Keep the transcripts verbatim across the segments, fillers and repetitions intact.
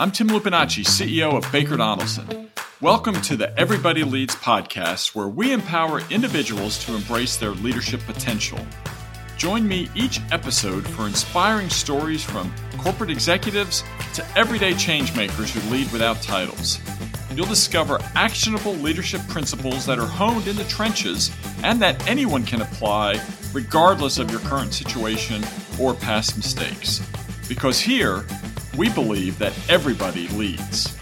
I'm Tim Lupinacci, C E O of Baker Donaldson. Welcome to the Everybody Leads podcast, where we empower individuals to embrace their leadership potential. Join me each episode for inspiring stories from corporate executives to everyday changemakers who lead without titles. You'll discover actionable leadership principles that are honed in the trenches and that anyone can apply regardless of your current situation or past mistakes. Because here, we believe that everybody leads.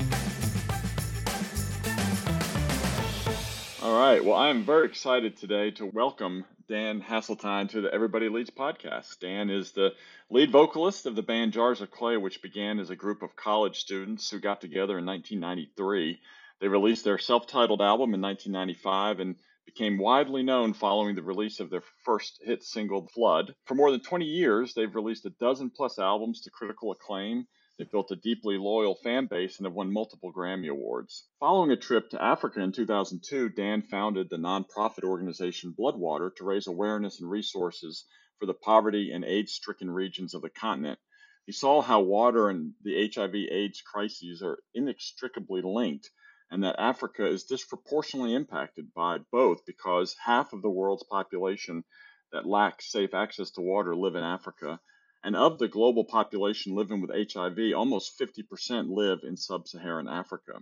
All right. Well, I'm very excited today to welcome Dan Haseltine to the Everybody Leads podcast. Dan is the lead vocalist of the band Jars of Clay, which began as a group of college students who got together in nineteen ninety-three. They released their self-titled album in nineteen ninety-five and became widely known following the release of their first hit single, Flood. For more than twenty years, they've released a dozen plus albums to critical acclaim. They've built a deeply loyal fan base and have won multiple Grammy Awards. Following a trip to Africa in two thousand two, Dan founded the nonprofit organization Blood:Water to raise awareness and resources for the poverty and AIDS-stricken regions of the continent. He saw how water and the H I V AIDS crises are inextricably linked, and that Africa is disproportionately impacted by both because half of the world's population that lacks safe access to water live in Africa. And of the global population living with H I V, almost fifty percent live in sub-Saharan Africa.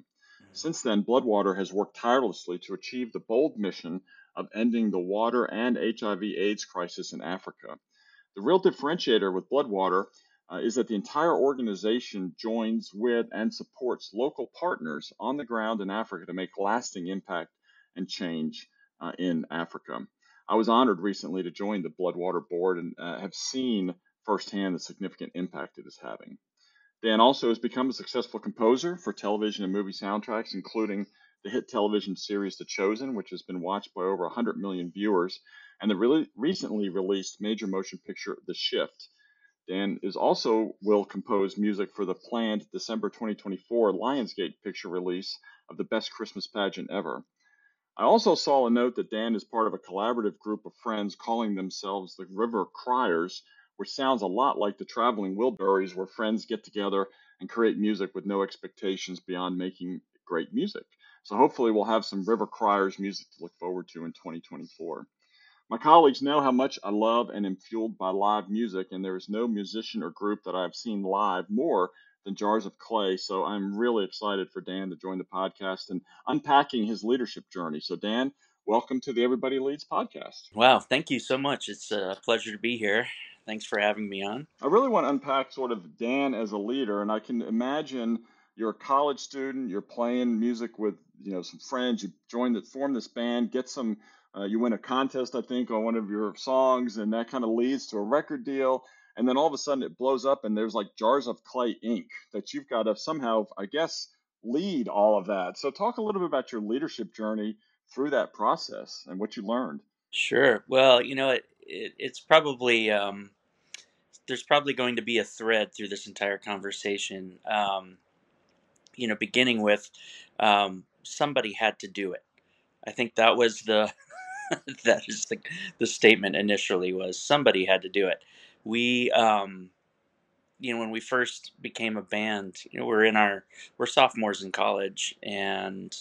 Since then, Blood:Water has worked tirelessly to achieve the bold mission of ending the water and H I V AIDS crisis in Africa. The real differentiator with Blood:Water uh, is that the entire organization joins with and supports local partners on the ground in Africa to make lasting impact and change uh, in Africa. I was honored recently to join the Blood:Water board and uh, have seen firsthand the significant impact it is having. Dan also has become a successful composer for television and movie soundtracks, including the hit television series The Chosen, which has been watched by over one hundred million viewers, and the re- recently released major motion picture The Shift. Dan is also will compose music for the planned December twenty twenty-four Lionsgate picture release of the Best Christmas Pageant Ever. I also saw a note that Dan is part of a collaborative group of friends calling themselves the River Criers, which sounds a lot like the Traveling Wilburys, where friends get together and create music with no expectations beyond making great music. So hopefully we'll have some River Criers music to look forward to in twenty twenty-four. My colleagues know how much I love and am fueled by live music, and there is no musician or group that I have seen live more than Jars of Clay, so I'm really excited for Dan to join the podcast and unpacking his leadership journey. So Dan, welcome to the Everybody Leads podcast. Wow, thank you so much. It's a pleasure to be here. Thanks for having me on. I really want to unpack sort of Dan as a leader, and I can imagine you're a college student, you're playing music with, you know, some friends, you join that, form this band, get some, uh, you win a contest, I think, on one of your songs, and that kind of leads to a record deal, and then all of a sudden it blows up, and there's like Jars of Clay Incorporated that you've got to somehow, I guess, lead all of that. So talk a little bit about your leadership journey through that process and what you learned. Sure. Well, you know, it, it, it's probably, um, there's probably going to be a thread through this entire conversation, um, you know, beginning with um, somebody had to do it. I think that was the, that is the, the statement initially was somebody had to do it. We, um, you know, when we first became a band, you know, we're in our, we're sophomores in college and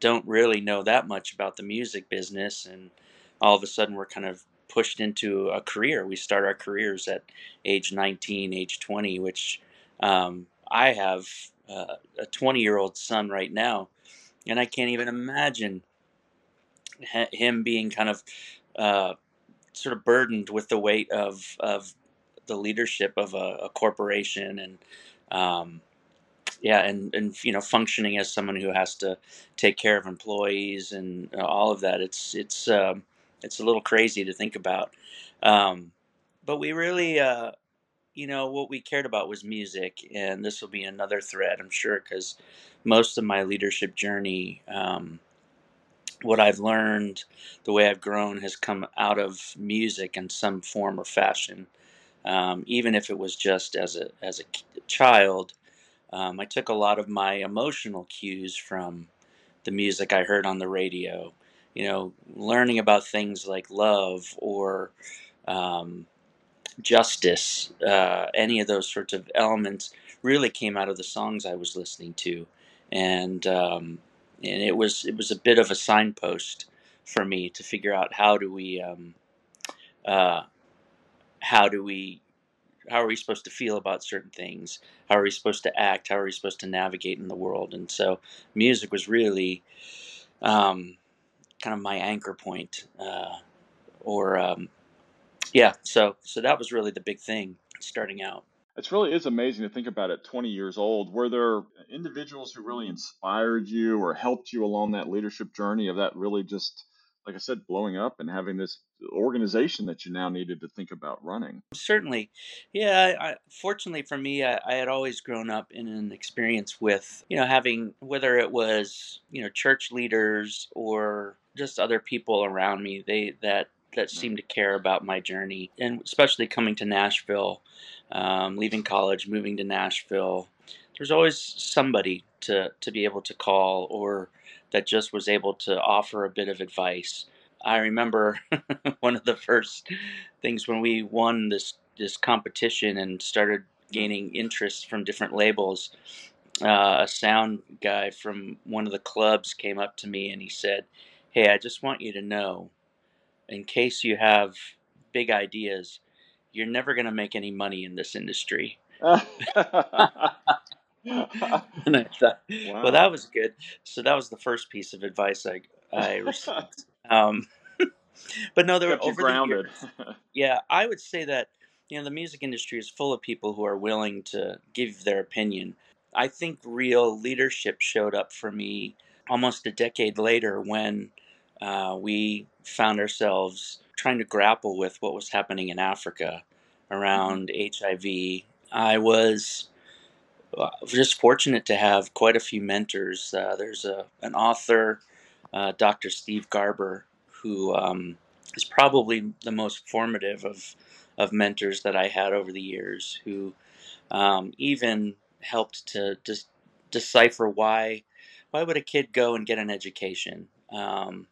don't really know that much about the music business, and all of a sudden we're kind of pushed into a career. We start our careers at age nineteen, age twenty, which um, I have uh, a twenty-year-old son right now, and I can't even imagine ha- him being kind of uh, sort of burdened with the weight of of the leadership of a, a corporation and um Yeah, and, and you know, functioning as someone who has to take care of employees and all of that. It's it's um, it's a little crazy to think about. Um, but we really, uh, you know, what we cared about was music, and this will be another thread, I'm sure, because most of my leadership journey, um, what I've learned, the way I've grown, has come out of music in some form or fashion, um, even if it was just as a as a child. Um, I took a lot of my emotional cues from the music I heard on the radio, you know, learning about things like love or um, justice, uh, any of those sorts of elements really came out of the songs I was listening to. And um, and it was it was a bit of a signpost for me to figure out how do we um, uh, how do we how are we supposed to feel about certain things? How are we supposed to act? How are we supposed to navigate in the world? And so music was really um, kind of my anchor point, uh, or um, yeah. So so that was really the big thing starting out. It's really is amazing to think about at twenty years old. Were there individuals who really inspired you or helped you along that leadership journey of that really just, like I said, blowing up and having this organization that you now needed to think about running? Certainly. Yeah. I, fortunately for me, I, I had always grown up in an experience with, you know, having, whether it was, you know, church leaders or just other people around me, they that that seemed to care about my journey, and especially coming to Nashville, um, leaving college, moving to Nashville. There's always somebody to, to be able to call, or that just was able to offer a bit of advice. I remember one of the first things when we won this, this competition and started gaining interest from different labels, uh, a sound guy from one of the clubs came up to me and he said, "Hey, I just want you to know, in case you have big ideas, you're never going to make any money in this industry." And I thought, wow. Well, that was good. So that was the first piece of advice I I received. um, but no, there were over grounded. The years, yeah, I would say that, you know, the music industry is full of people who are willing to give their opinion. I think real leadership showed up for me almost a decade later when Uh, we found ourselves trying to grapple with what was happening in Africa around H I V. I was just fortunate to have quite a few mentors. Uh, there's a, an author, uh, Doctor Steve Garber, who um, is probably the most formative of, of mentors that I had over the years, who um, even helped to dis- decipher why, why would a kid go and get an education? Um,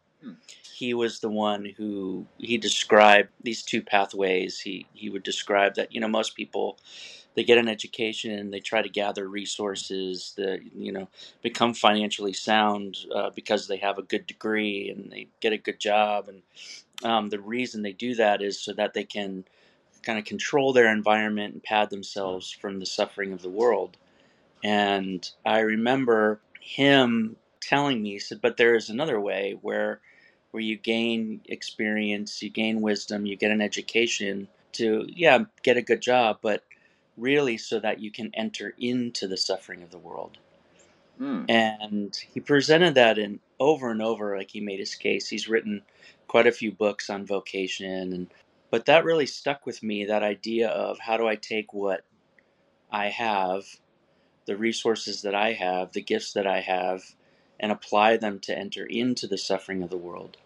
He was the one who, he described these two pathways. He he would describe that, you know, most people, they get an education and they try to gather resources, that, you know, become financially sound uh, because they have a good degree and they get a good job. And um, the reason they do that is so that they can kind of control their environment and pad themselves from the suffering of the world. And I remember him telling me, he said, but there is another way where where you gain experience, you gain wisdom, you get an education to, yeah, get a good job, but really so that you can enter into the suffering of the world. Mm. And he presented that in over and over, like he made his case. He's written quite a few books on vocation, and but that really stuck with me, that idea of how do I take what I have, the resources that I have, the gifts that I have, and apply them to enter into the suffering of the world.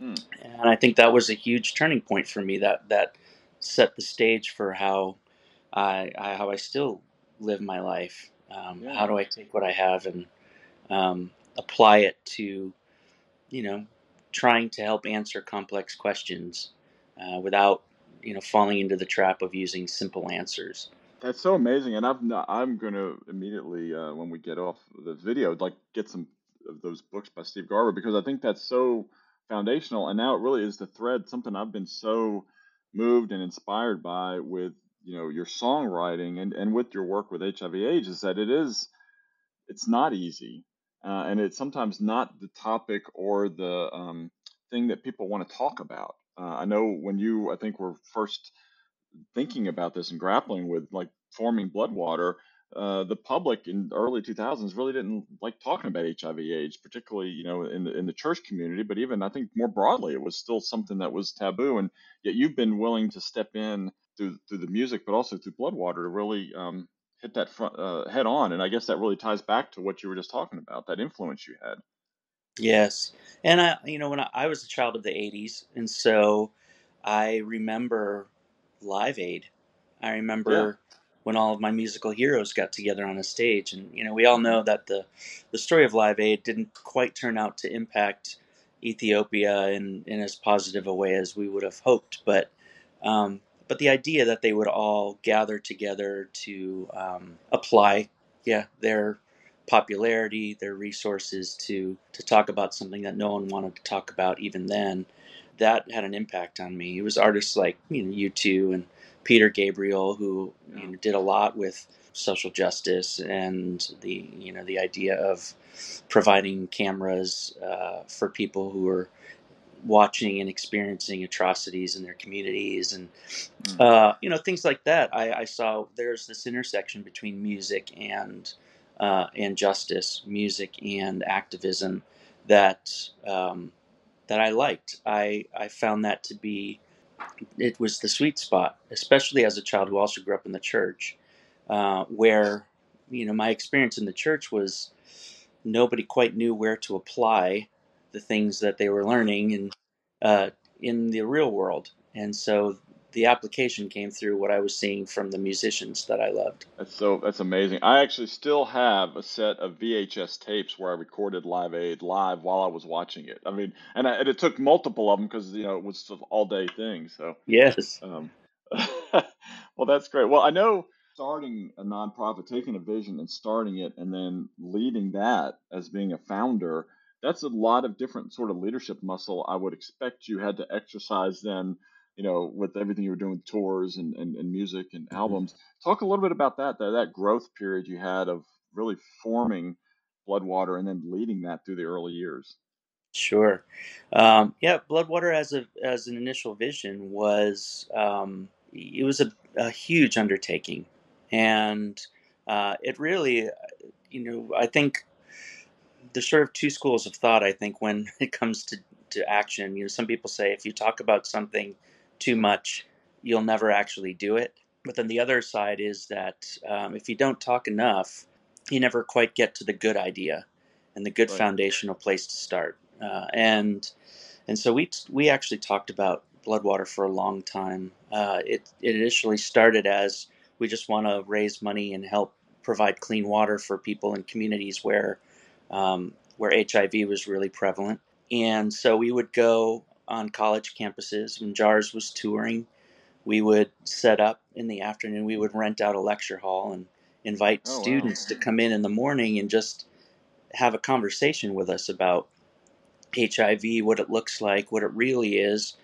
Mm. And I think that was a huge turning point for me, that that set the stage for how I, I how I still live my life. Um, yeah. How do I take what I have and um, apply it to, you know, trying to help answer complex questions uh, without, you know, falling into the trap of using simple answers. That's so amazing, and I've not, I'm going to immediately, uh, when we get off the video, like get some of those books by Steve Garber, because I think that's so foundational, and now it really is the thread, something I've been so moved and inspired by with, you know, your songwriting and, and with your work with H I V/AIDS, is that it is, it's not easy, uh, and it's sometimes not the topic or the um, thing that people want to talk about. Uh, I know when you, I think, were first thinking about this and grappling with like forming Blood:Water, uh, the public in the early two thousands really didn't like talking about H I V/AIDS, particularly, you know, in the, in the church community, but even I think more broadly, it was still something that was taboo. And yet you've been willing to step in through, through the music, but also through Blood:Water to really um, hit that front, uh, head on. And I guess that really ties back to what you were just talking about, that influence you had. Yes. And I, you know, when I, I was a child of the eighties, and so I remember Live Aid. I remember yeah. when all of my musical heroes got together on a stage, and you know, we all know that the the story of Live Aid didn't quite turn out to impact Ethiopia in, in as positive a way as we would have hoped, but um, but the idea that they would all gather together to um, apply, yeah, their popularity, their resources to to talk about something that no one wanted to talk about even then, that had an impact on me. It was artists like, you know, U two and Peter Gabriel, who you know, did a lot with social justice and the, you know, the idea of providing cameras uh, for people who were watching and experiencing atrocities in their communities, and uh, you know, things like that. I, I saw there's this intersection between music and uh, and justice, music and activism that um, that I liked. I I found that to be, it was the sweet spot, especially as a child who also grew up in the church, uh, where, you know, my experience in the church was nobody quite knew where to apply the things that they were learning in, uh, in the real world. And so the application came through what I was seeing from the musicians that I loved. That's so, that's amazing. I actually still have a set of V H S tapes where I recorded Live Aid live while I was watching it. I mean, and, I, and it took multiple of them because, you know, it was an all day thing. So yes. Um, well, that's great. Well, I know starting a nonprofit, taking a vision and starting it and then leading that as being a founder, that's a lot of different sort of leadership muscle I would expect you had to exercise then, you know, with everything you were doing with tours and, and, and music and albums. Mm-hmm. Talk a little bit about that, that, that growth period you had of really forming Blood:Water and then leading that through the early years. Sure. Um, yeah, Blood:Water as a as an initial vision was, um, it was a, a huge undertaking. And uh, it really, you know, I think, there's sort of two schools of thought, I think, when it comes to, to action. You know, some people say if you talk about something too much, you'll never actually do it. But then the other side is that um, if you don't talk enough, you never quite get to the good idea and the good right. foundational place to start. Uh, and and so we we actually talked about Blood:Water for a long time. Uh, it, it initially started as we just want to raise money and help provide clean water for people in communities where Um, where H I V was really prevalent. And so we would go on college campuses when Jars was touring. We would set up in the afternoon. We would rent out a lecture hall and invite oh, students wow. to come in in the morning and just have a conversation with us about H I V, what it looks like, what it really is,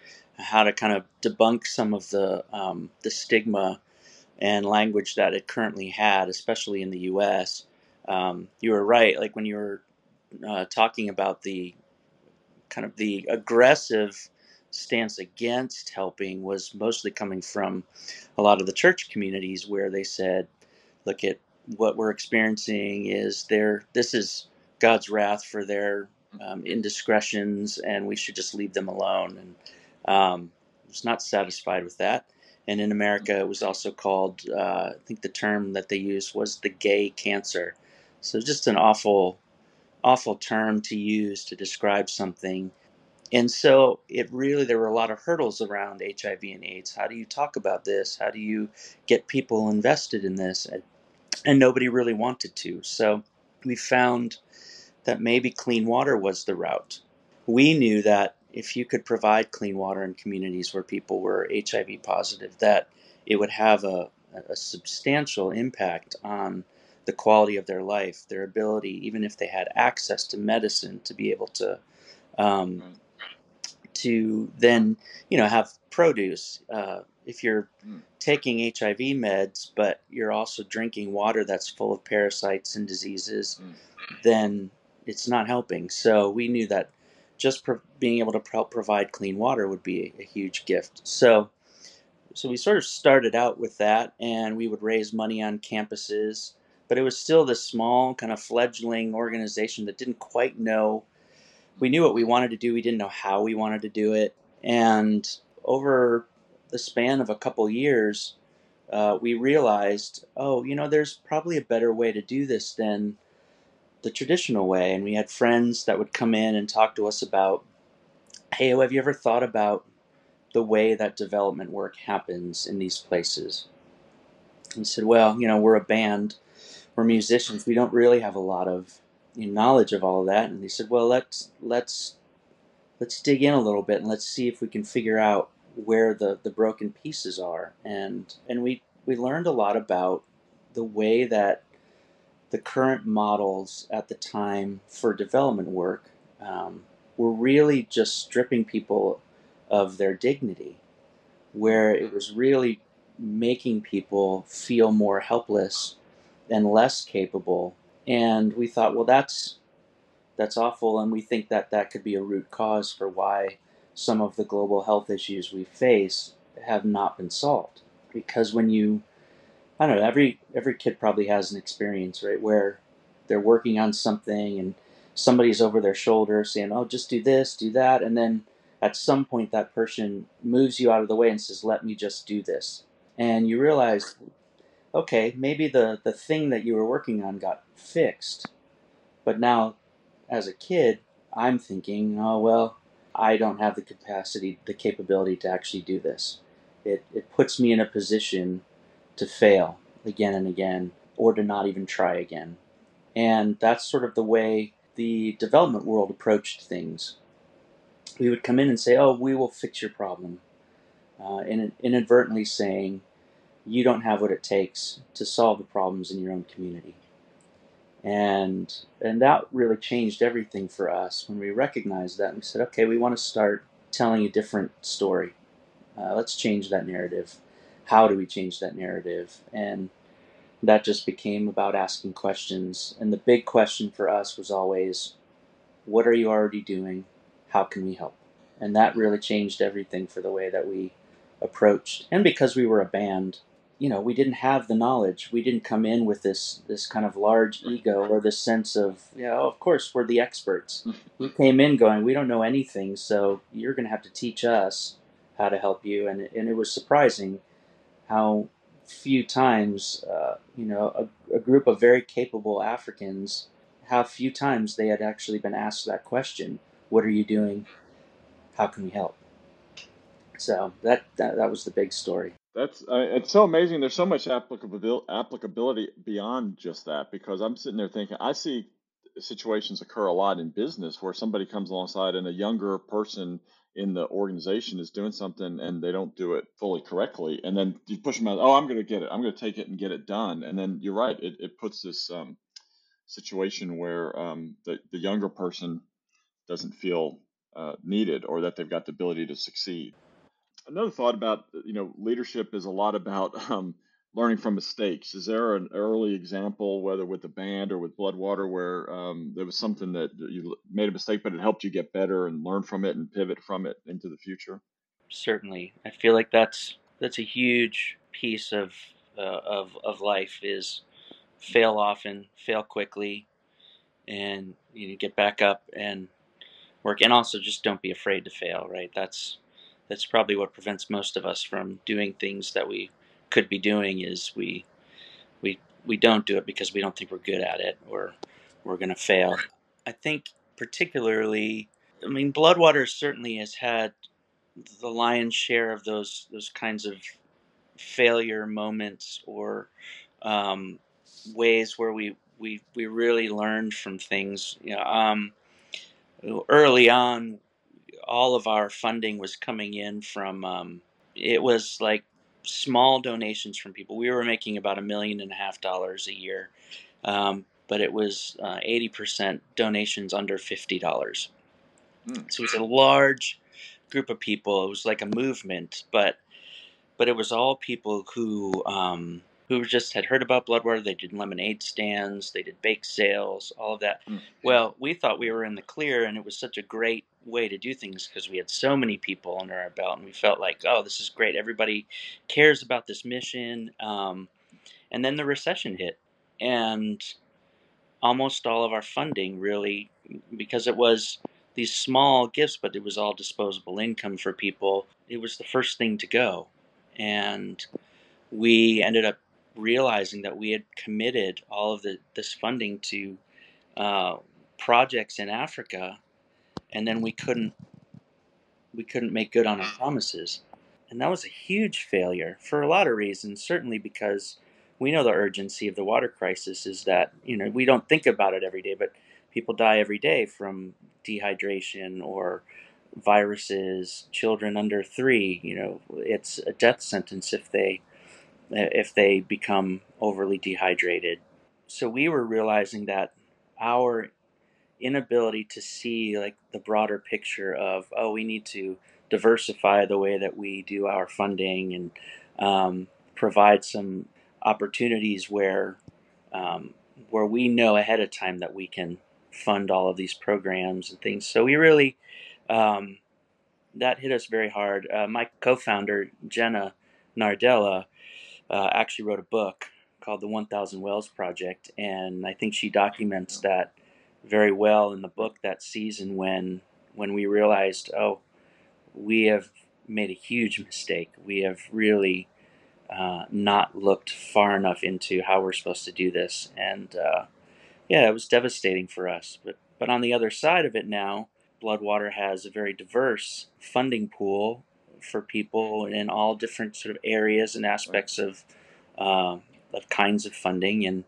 how to kind of debunk some of the um, the stigma and language that it currently had, especially in the U S Um, you were right, like when you were uh, talking about the kind of the aggressive stance against helping was mostly coming from a lot of the church communities where they said, look at what we're experiencing is their, this is God's wrath for their um, indiscretions and we should just leave them alone. And um, I was not satisfied with that. And in America, it was also called, uh, I think the term that they used was the gay cancer. So just an awful, awful term to use to describe something. And so it really, there were a lot of hurdles around H I V and AIDS. How do you talk about this? How do you get people invested in this? And, and nobody really wanted to. So we found that maybe clean water was the route. We knew that if you could provide clean water in communities where people were H I V positive, that it would have a, a substantial impact on the quality of their life, their ability, even if they had access to medicine, to be able to, um, to then, you know, have produce. Uh, if you're taking H I V meds, but you're also drinking water that's full of parasites and diseases, then it's not helping. So we knew that just pro- being able to pro- provide clean water would be a, a huge gift. So, so we sort of started out with that, and we would raise money on campuses. But it was still this small kind of fledgling organization that didn't quite know. We knew what we wanted to do. We didn't know how we wanted to do it. And over the span of a couple years, uh, we realized, oh, you know, there's probably a better way to do this than the traditional way. And we had friends that would come in and talk to us about, hey, have you ever thought about the way that development work happens in these places? And we said, well, you know, we're a band. We're musicians. We don't really have a lot of you know, knowledge of all of that. And they said, well, let's let's let's dig in a little bit and let's see if we can figure out where the, the broken pieces are. And and we, we learned a lot about the way that the current models at the time for development work um, were really just stripping people of their dignity, where it was really making people feel more helpless and less capable. And we thought, well, that's that's awful, and we think that that could be a root cause for why some of the global health issues we face have not been solved. Because when you, I don't know, every every kid probably has an experience, right, where they're working on something and somebody's over their shoulder saying, oh, just do this, do that, and then at some point that person moves you out of the way and says, let me just do this. And you realize, okay, maybe the, the thing that you were working on got fixed, but now as a kid, I'm thinking, oh, well, I don't have the capacity, the capability to actually do this. It it puts me in a position to fail again and again, or to not even try again. And that's sort of the way the development world approached things. We would come in and say, oh, we will fix your problem, uh, and inadvertently saying, you don't have what it takes to solve the problems in your own community. And and that really changed everything for us when we recognized that. And we said, okay, we want to start telling a different story. Uh, let's change that narrative. How do we change that narrative? And that just became about asking questions. And the big question for us was always, what are you already doing? How can we help? And that really changed everything for the way that we approached. And because we were a band, you know, we didn't have the knowledge. We didn't come in with this this kind of large ego or this sense of, you know, of course, we're the experts. We came in going, we don't know anything, so you're going to have to teach us how to help you. And, and it was surprising how few times, uh, you know, a, a group of very capable Africans, how few times they had actually been asked that question, what are you doing? How can we help? So that that, that was the big story. That's uh, it's so amazing. There's so much applicability, applicability beyond just that, because I'm sitting there thinking, I see situations occur a lot in business where somebody comes alongside and a younger person in the organization is doing something and they don't do it fully correctly. And then you push them out, oh, I'm going to get it. I'm going to take it and get it done. And then you're right. It, it puts this um, situation where um, the, the younger person doesn't feel uh, needed or that they've got the ability to succeed. Another thought about, you know, leadership is a lot about um, learning from mistakes. Is there an early example, whether with the band or with Blood:Water, where um, there was something that you made a mistake, but it helped you get better and learn from it and pivot from it into the future? Certainly. I feel like that's that's a huge piece of uh, of of life is fail often, fail quickly, and, you know, get back up and work. And also just don't be afraid to fail, right? That's That's probably what prevents most of us from doing things that we could be doing is we we we don't do it because we don't think we're good at it or we're going to fail. I think particularly, I mean, Blood:Water certainly has had the lion's share of those those kinds of failure moments or um, ways where we, we, we really learned from things. You know, um, early on, all of our funding was coming in from, um, it was like small donations from people. We were making about a million and a half dollars a year, um, but it was uh, eighty percent donations under fifty dollars. Mm. So it was a large group of people. It was like a movement, but but it was all people who um, who just had heard about Blood:Water. They did lemonade stands, they did bake sales, all of that. Mm. Well, we thought we were in the clear, and it was such a great way to do things because we had so many people under our belt and we felt like, oh, this is great. Everybody cares about this mission. Um, and then the recession hit and almost all of our funding really, because it was these small gifts, but it was all disposable income for people. It was the first thing to go. And we ended up realizing that we had committed all of the, this funding to uh, projects in Africa. And then we couldn't we couldn't make good on our promises. And that was a huge failure for a lot of reasons, certainly because we know the urgency of the water crisis is that, you know, we don't think about it every day, but people die every day from dehydration or viruses, children under three, you know, it's a death sentence if they if they become overly dehydrated. So we were realizing that our inability to see like the broader picture of, oh, we need to diversify the way that we do our funding and um, provide some opportunities where um, where we know ahead of time that we can fund all of these programs and things. So we really, um, that hit us very hard. Uh, my co-founder, Jenna Nardella, uh, actually wrote a book called The One Thousand Wells Project. And I think she documents that very well in the book that season when, when we realized, oh, we have made a huge mistake. We have really uh, not looked far enough into how we're supposed to do this. And, uh, yeah, it was devastating for us. But, but on the other side of it now, Blood:Water has a very diverse funding pool for people in all different sort of areas and aspects of uh, of kinds of funding. And,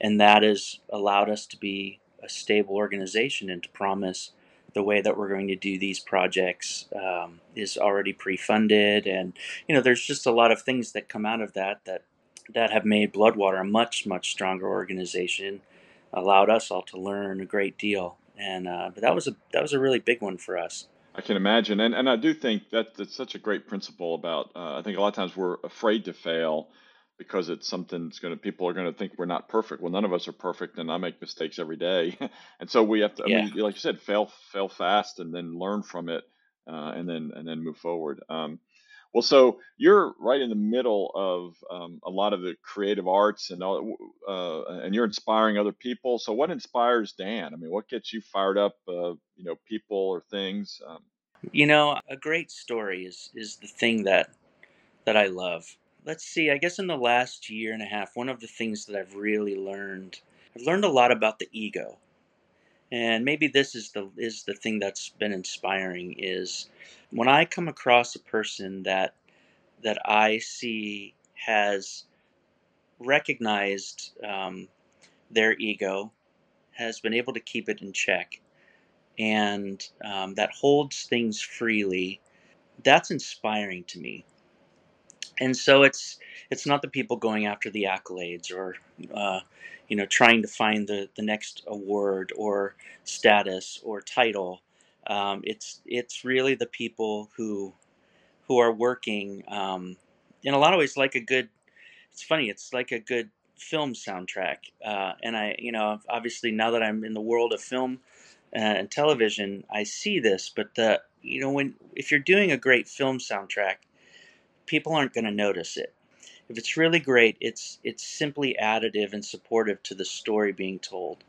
and that has allowed us to be a stable organization and to promise the way that we're going to do these projects um, is already pre-funded. And, you know, there's just a lot of things that come out of that that, that have made Blood:Water a much, much stronger organization, allowed us all to learn a great deal. And uh, but that was a that was a really big one for us. I can imagine. And and I do think that that's such a great principle about, uh, I think a lot of times we're afraid to fail because it's something that's going to, people are going to think we're not perfect. Well, none of us are perfect, and I make mistakes every day. And so we have to, I yeah. mean, like you said, fail, fail fast and then learn from it uh, and then, and then move forward. Um, Well, so you're right in the middle of um, a lot of the creative arts, and all, uh, and you're inspiring other people. So, what inspires Dan? I mean, what gets you fired up? Uh, you know, people or things. Um. You know, a great story is is the thing that that I love. Let's see. I guess in the last year and a half, one of the things that I've really learned, I've learned a lot about the ego, and maybe this is the is the thing that's been inspiring is. When I come across a person that that I see has recognized um, their ego, has been able to keep it in check, and um, that holds things freely, that's inspiring to me. And so it's it's not the people going after the accolades or uh, you know trying to find the, the next award or status or title. Um, it's it's really the people who who are working um, in a lot of ways like a good. It's funny. It's like a good film soundtrack. Uh, and I, you know, obviously now that I'm in the world of film and television, I see this. But the you know when if you're doing a great film soundtrack, people aren't going to notice it. If it's really great, it's it's simply additive and supportive to the story being told.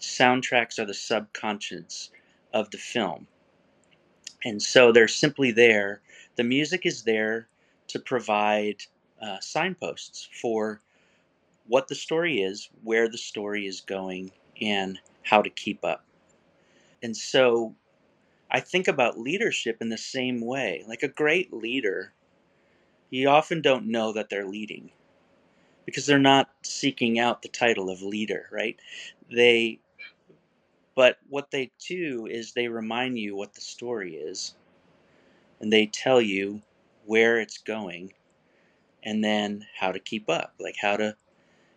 Soundtracks are the subconscious of the film. And so they're simply there. The music is there to provide uh, signposts for what the story is, where the story is going, and how to keep up. And so I think about leadership in the same way. Like a great leader, you often don't know that they're leading because they're not seeking out the title of leader, right? They But what they do is they remind you what the story is, and they tell you where it's going, and then how to keep up, like how to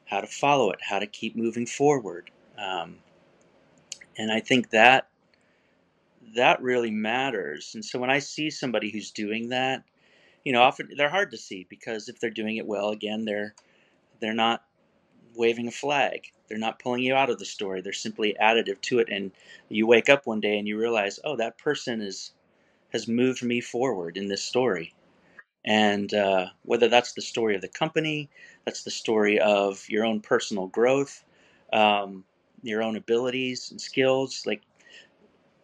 how to follow it, how to keep moving forward. Um, and I think that that really matters. And so when I see somebody who's doing that, you know, often they're hard to see because if they're doing it well, again, they're they're not waving a flag. They're not pulling you out of the story. They're simply additive to it. And you wake up one day and you realize, oh, that person is has moved me forward in this story. And uh, whether that's the story of the company, that's the story of your own personal growth, um, your own abilities and skills, like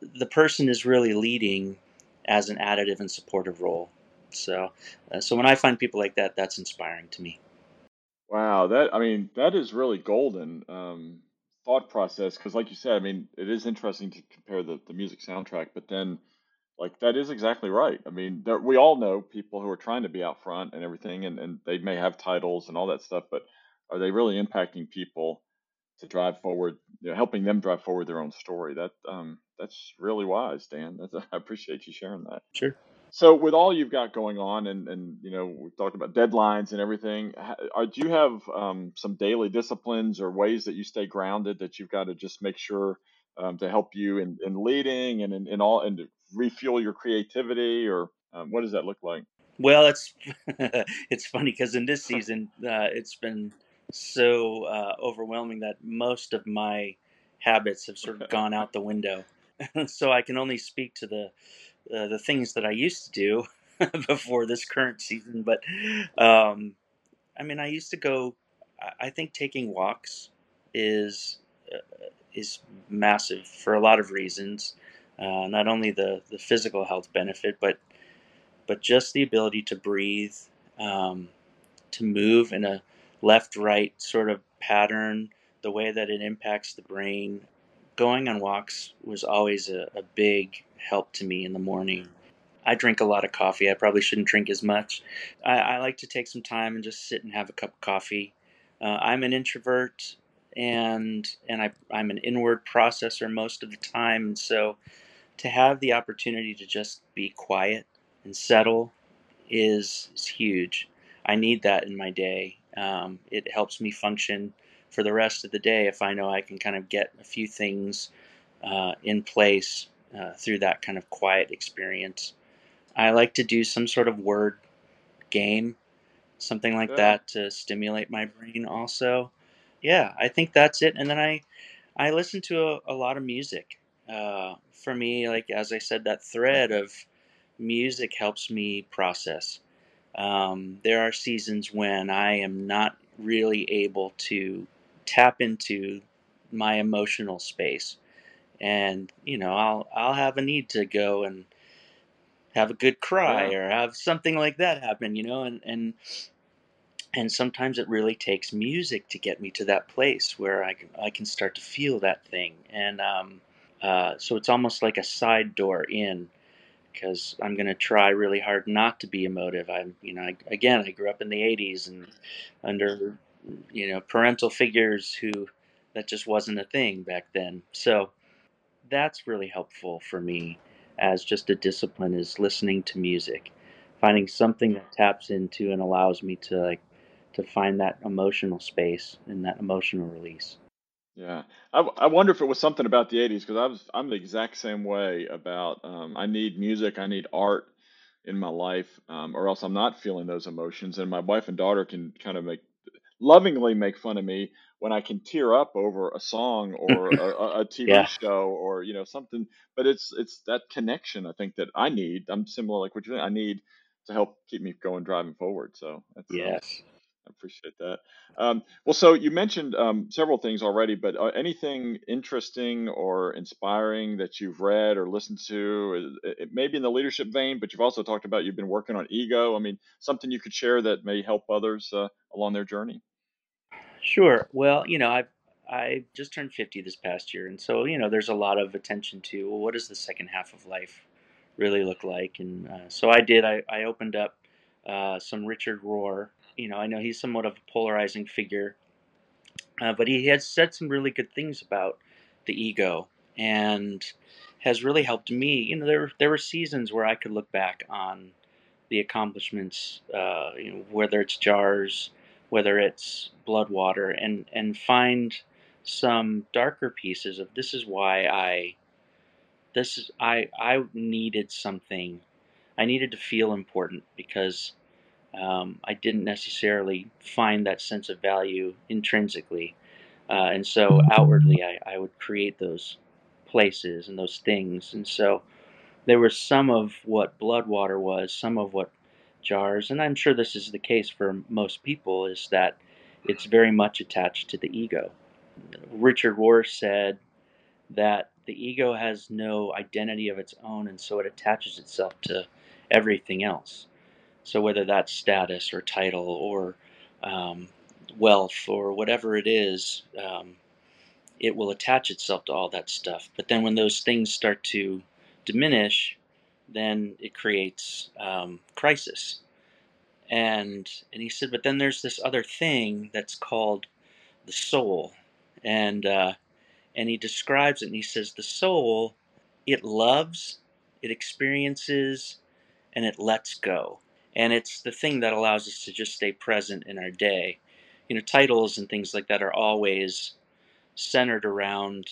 the person is really leading as an additive and supportive role. So, uh, so when I find people like that, that's inspiring to me. Wow, that I mean, that is really golden um, thought process because, like you said, I mean, it is interesting to compare the, the music soundtrack, but then, like, that is exactly right. I mean, there, we all know people who are trying to be out front and everything, and, and they may have titles and all that stuff, but are they really impacting people to drive forward, you know, helping them drive forward their own story. That um, that's really wise, Dan. That's, I appreciate you sharing that. Sure. So with all you've got going on, and, and you know, we've talked about deadlines and everything, are, do you have um, some daily disciplines or ways that you stay grounded that you've got to just make sure um, to help you in, in leading and in, in all, and to refuel your creativity, or um, what does that look like? Well, it's it's funny because in this season, uh, it's been so uh, overwhelming that most of my habits have sort of gone out the window. So I can only speak to the Uh, the things that I used to do before this current season. But, um, I mean, I used to go, I think taking walks is, uh, is massive for a lot of reasons. Uh, not only the, the physical health benefit, but, but just the ability to breathe, um, to move in a left, right sort of pattern, the way that it impacts the brain. Going on walks was always a, a big help to me in the morning. I drink a lot of coffee. I probably shouldn't drink as much. I, I like to take some time and just sit and have a cup of coffee. Uh, I'm an introvert, and and I, I'm an inward processor most of the time. And so to have the opportunity to just be quiet and settle is, is huge. I need that in my day. Um, it helps me function for the rest of the day if I know I can kind of get a few things uh, in place Uh, through that kind of quiet experience. I like to do some sort of word game, something like yeah. that to stimulate my brain also. Yeah, I think that's it. And then I, I listen to a, a lot of music. Uh, for me, like, as I said, that thread of music helps me process. Um, there are seasons when I am not really able to tap into my emotional space. And, you know, I'll I'll have a need to go and have a good cry yeah. or have something like that happen, you know, and, and and sometimes it really takes music to get me to that place where I can, I can start to feel that thing. And um, uh, so it's almost like a side door in, because I'm going to try really hard not to be emotive. I'm, you know, I, again, I grew up in the eighties and under, you know, parental figures who that just wasn't a thing back then. So that's really helpful for me as just a discipline, is listening to music, finding something that taps into and allows me to like to find that emotional space and that emotional release. Yeah. I, I wonder if it was something about the eighties, because I was, I'm the exact same way about um, I need music, I need art in my life, um, or else I'm not feeling those emotions. And my wife and daughter can kind of make lovingly make fun of me when I can tear up over a song or a, a T V yeah. show or, you know, something, but it's, it's that connection I think that I need. I'm similar, like what you're doing. I need to help keep me going, driving forward. So that's, yes, um, I appreciate that. Um, well, so you mentioned um, several things already, but uh, anything interesting or inspiring that you've read or listened to, it, it may be in the leadership vein, but you've also talked about, you've been working on ego. I mean, something you could share that may help others uh, along their journey. Sure. Well, you know, I I just turned fifty this past year. And so, you know, there's a lot of attention to, well, what does the second half of life really look like? And uh, so I did. I, I opened up uh, some Richard Rohr. You know, I know he's somewhat of a polarizing figure, uh, but he has said some really good things about the ego and has really helped me. You know, there, there were seasons where I could look back on the accomplishments, uh, you know, whether it's Jars, whether it's Blood:Water, and, and find some darker pieces of this is why I this is I I needed something. I needed to feel important because um, I didn't necessarily find that sense of value intrinsically. Uh, and so outwardly I, I would create those places and those things. And so there was some of what Blood:Water was, some of what Jars, and I'm sure this is the case for most people, is that it's very much attached to the ego. Richard Rohr said that the ego has no identity of its own, and so it attaches itself to everything else. So whether that's status or title or um, wealth or whatever it is, um, it will attach itself to all that stuff. But then when those things start to diminish, then it creates um, crisis. And and he said, but then there's this other thing that's called the soul. And uh, and he describes it, and he says the soul, it loves, it experiences, and it lets go. And it's the thing that allows us to just stay present in our day. You know, titles and things like that are always centered around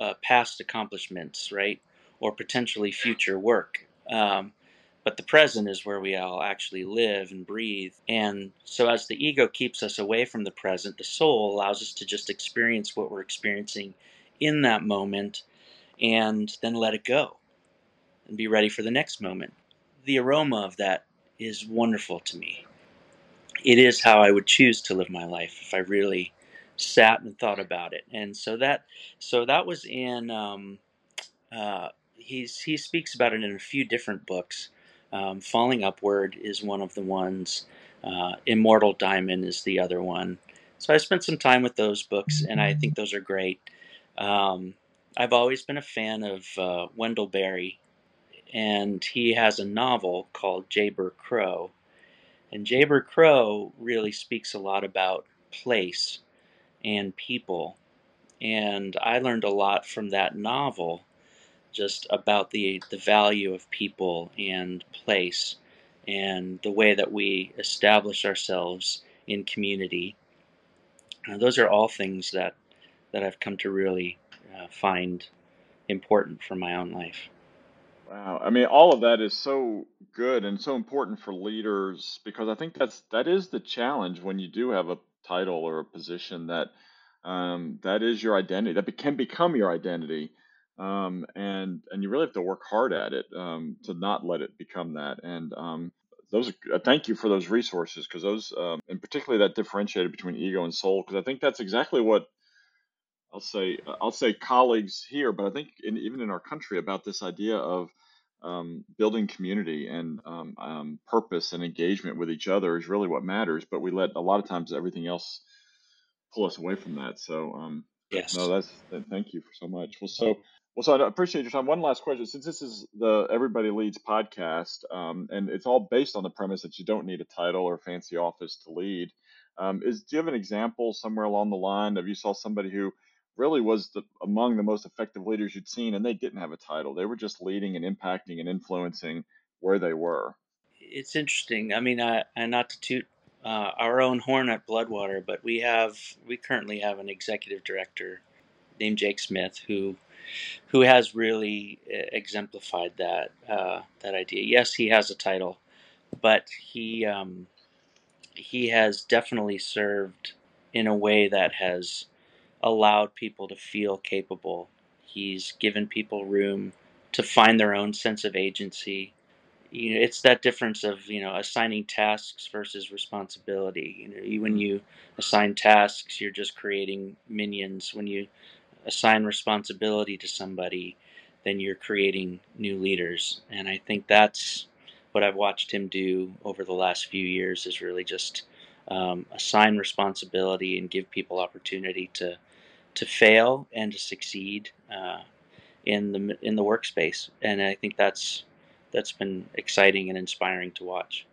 uh, past accomplishments, right? Or potentially future work. Um, but the present is where we all actually live and breathe. And so as the ego keeps us away from the present, the soul allows us to just experience what we're experiencing in that moment and then let it go and be ready for the next moment. The aroma of that is wonderful to me. It is how I would choose to live my life if I really sat and thought about it. And so that, so that was in. Um, uh, he's he speaks about it in a few different books. Um, Falling Upward is one of the ones. Uh, Immortal Diamond is the other one. So I spent some time with those books, and I think those are great. Um, I've always been a fan of uh, Wendell Berry, and he has a novel called Jayber Crow. And Jayber Crow really speaks a lot about place and people. And I learned a lot from that novel just about the, the value of people and place and the way that we establish ourselves in community. Now, those are all things that, that I've come to really uh, find important for my own life. Wow. I mean, all of that is so good and so important for leaders, because I think that's that is the challenge when you do have a title or a position that um, that is your identity, that be- can become your identity. Um, and and you really have to work hard at it um, to not let it become that. And um, those are, uh, thank you for those resources, because those um, and particularly that differentiator between ego and soul, because I think that's exactly what I'll say I'll say colleagues here, but I think in, even in our country about this idea of Um, building community and um, um, purpose and engagement with each other is really what matters. But we let a lot of times everything else pull us away from that. So um, yes, no, that's thank you for so much. Well, so well, so I appreciate your time. One last question, since this is the Everybody Leads podcast, um, and it's all based on the premise that you don't need a title or a fancy office to lead. Um, is do you have an example somewhere along the line of you saw somebody who really was the, among the most effective leaders you'd seen, and they didn't have a title? They were just leading and impacting and influencing where they were. It's interesting. I mean, I, I not to toot uh, our own horn at Blood:Water, but we have we currently have an executive director named Jake Smith who who has really exemplified that uh, that idea. Yes, he has a title, but he um, he has definitely served in a way that has allowed people to feel capable. He's given people room to find their own sense of agency. You know, it's that difference of, you know, assigning tasks versus responsibility. You know, when you assign tasks, you're just creating minions. When you assign responsibility to somebody, then you're creating new leaders. And I think that's what I've watched him do over the last few years, is really just um, assign responsibility and give people opportunity to to fail and to succeed uh, in the in the workspace. And I think that's that's been exciting and inspiring to watch.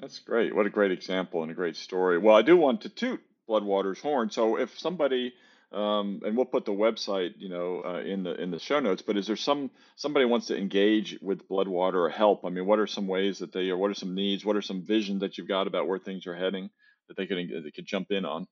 That's great. What a great example and a great story. Well, I do want to toot Blood:Water's horn. So if somebody, um, and we'll put the website, you know, uh, in the in the show notes, but is there some somebody wants to engage with Blood:Water or help? I mean, what are some ways that they, or what are some needs? What are some visions that you've got about where things are heading that they could, they could jump in on?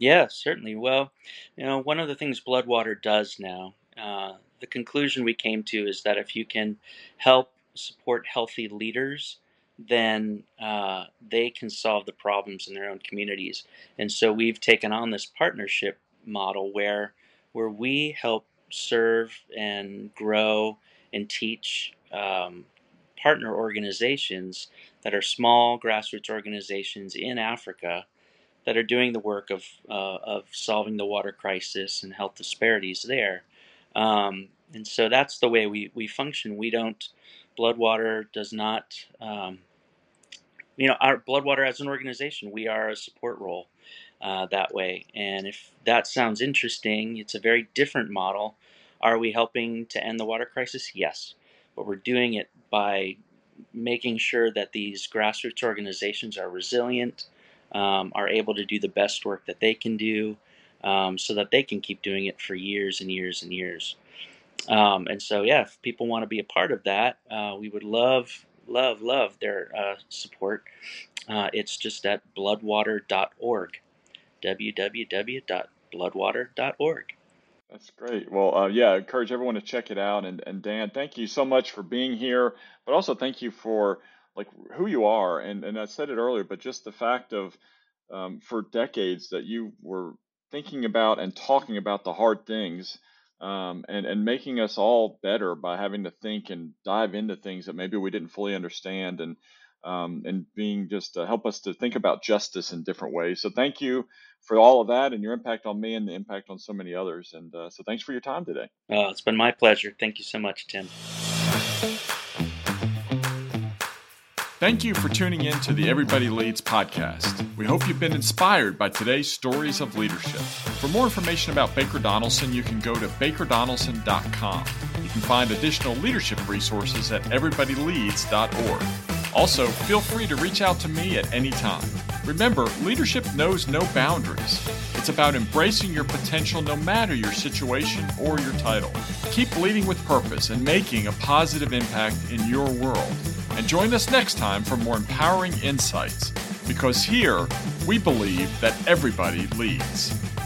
Yeah, certainly. Well, you know, one of the things Blood:Water does now, uh, the conclusion we came to is that if you can help support healthy leaders, then uh, they can solve the problems in their own communities. And so we've taken on this partnership model where where we help serve and grow and teach um partner organizations that are small grassroots organizations in Africa that are doing the work of uh, of solving the water crisis and health disparities there. Um, and so that's the way we, we function. We don't, Blood:Water does not, um, you know, our Blood:Water as an organization, we are a support role uh, that way. And if that sounds interesting, it's a very different model. Are we helping to end the water crisis? Yes. But we're doing it by making sure that these grassroots organizations are resilient, um, are able to do the best work that they can do, um, so that they can keep doing it for years and years and years. Um, and so, yeah, if people want to be a part of that, uh, we would love, love, love their uh, support. Uh, it's just at blood water dot org, w w w dot blood water dot org. That's great. Well, uh, yeah, I encourage everyone to check it out. And, and Dan, thank you so much for being here, but also thank you for like who you are. And, and I said it earlier, but just the fact of um, for decades that you were thinking about and talking about the hard things um, and, and making us all better by having to think and dive into things that maybe we didn't fully understand, and um, and being just to help us to think about justice in different ways. So thank you for all of that and your impact on me and the impact on so many others. And uh, so thanks for your time today. Oh, it's been my pleasure. Thank you so much, Tim. Thank you for tuning in to the Everybody Leads podcast. We hope you've been inspired by today's stories of leadership. For more information about Baker Donaldson, you can go to baker donaldson dot com. You can find additional leadership resources at everybody leads dot org. Also, feel free to reach out to me at any time. Remember, leadership knows no boundaries. It's about embracing your potential no matter your situation or your title. Keep leading with purpose and making a positive impact in your world. And join us next time for more empowering insights, because here we believe that everybody leads.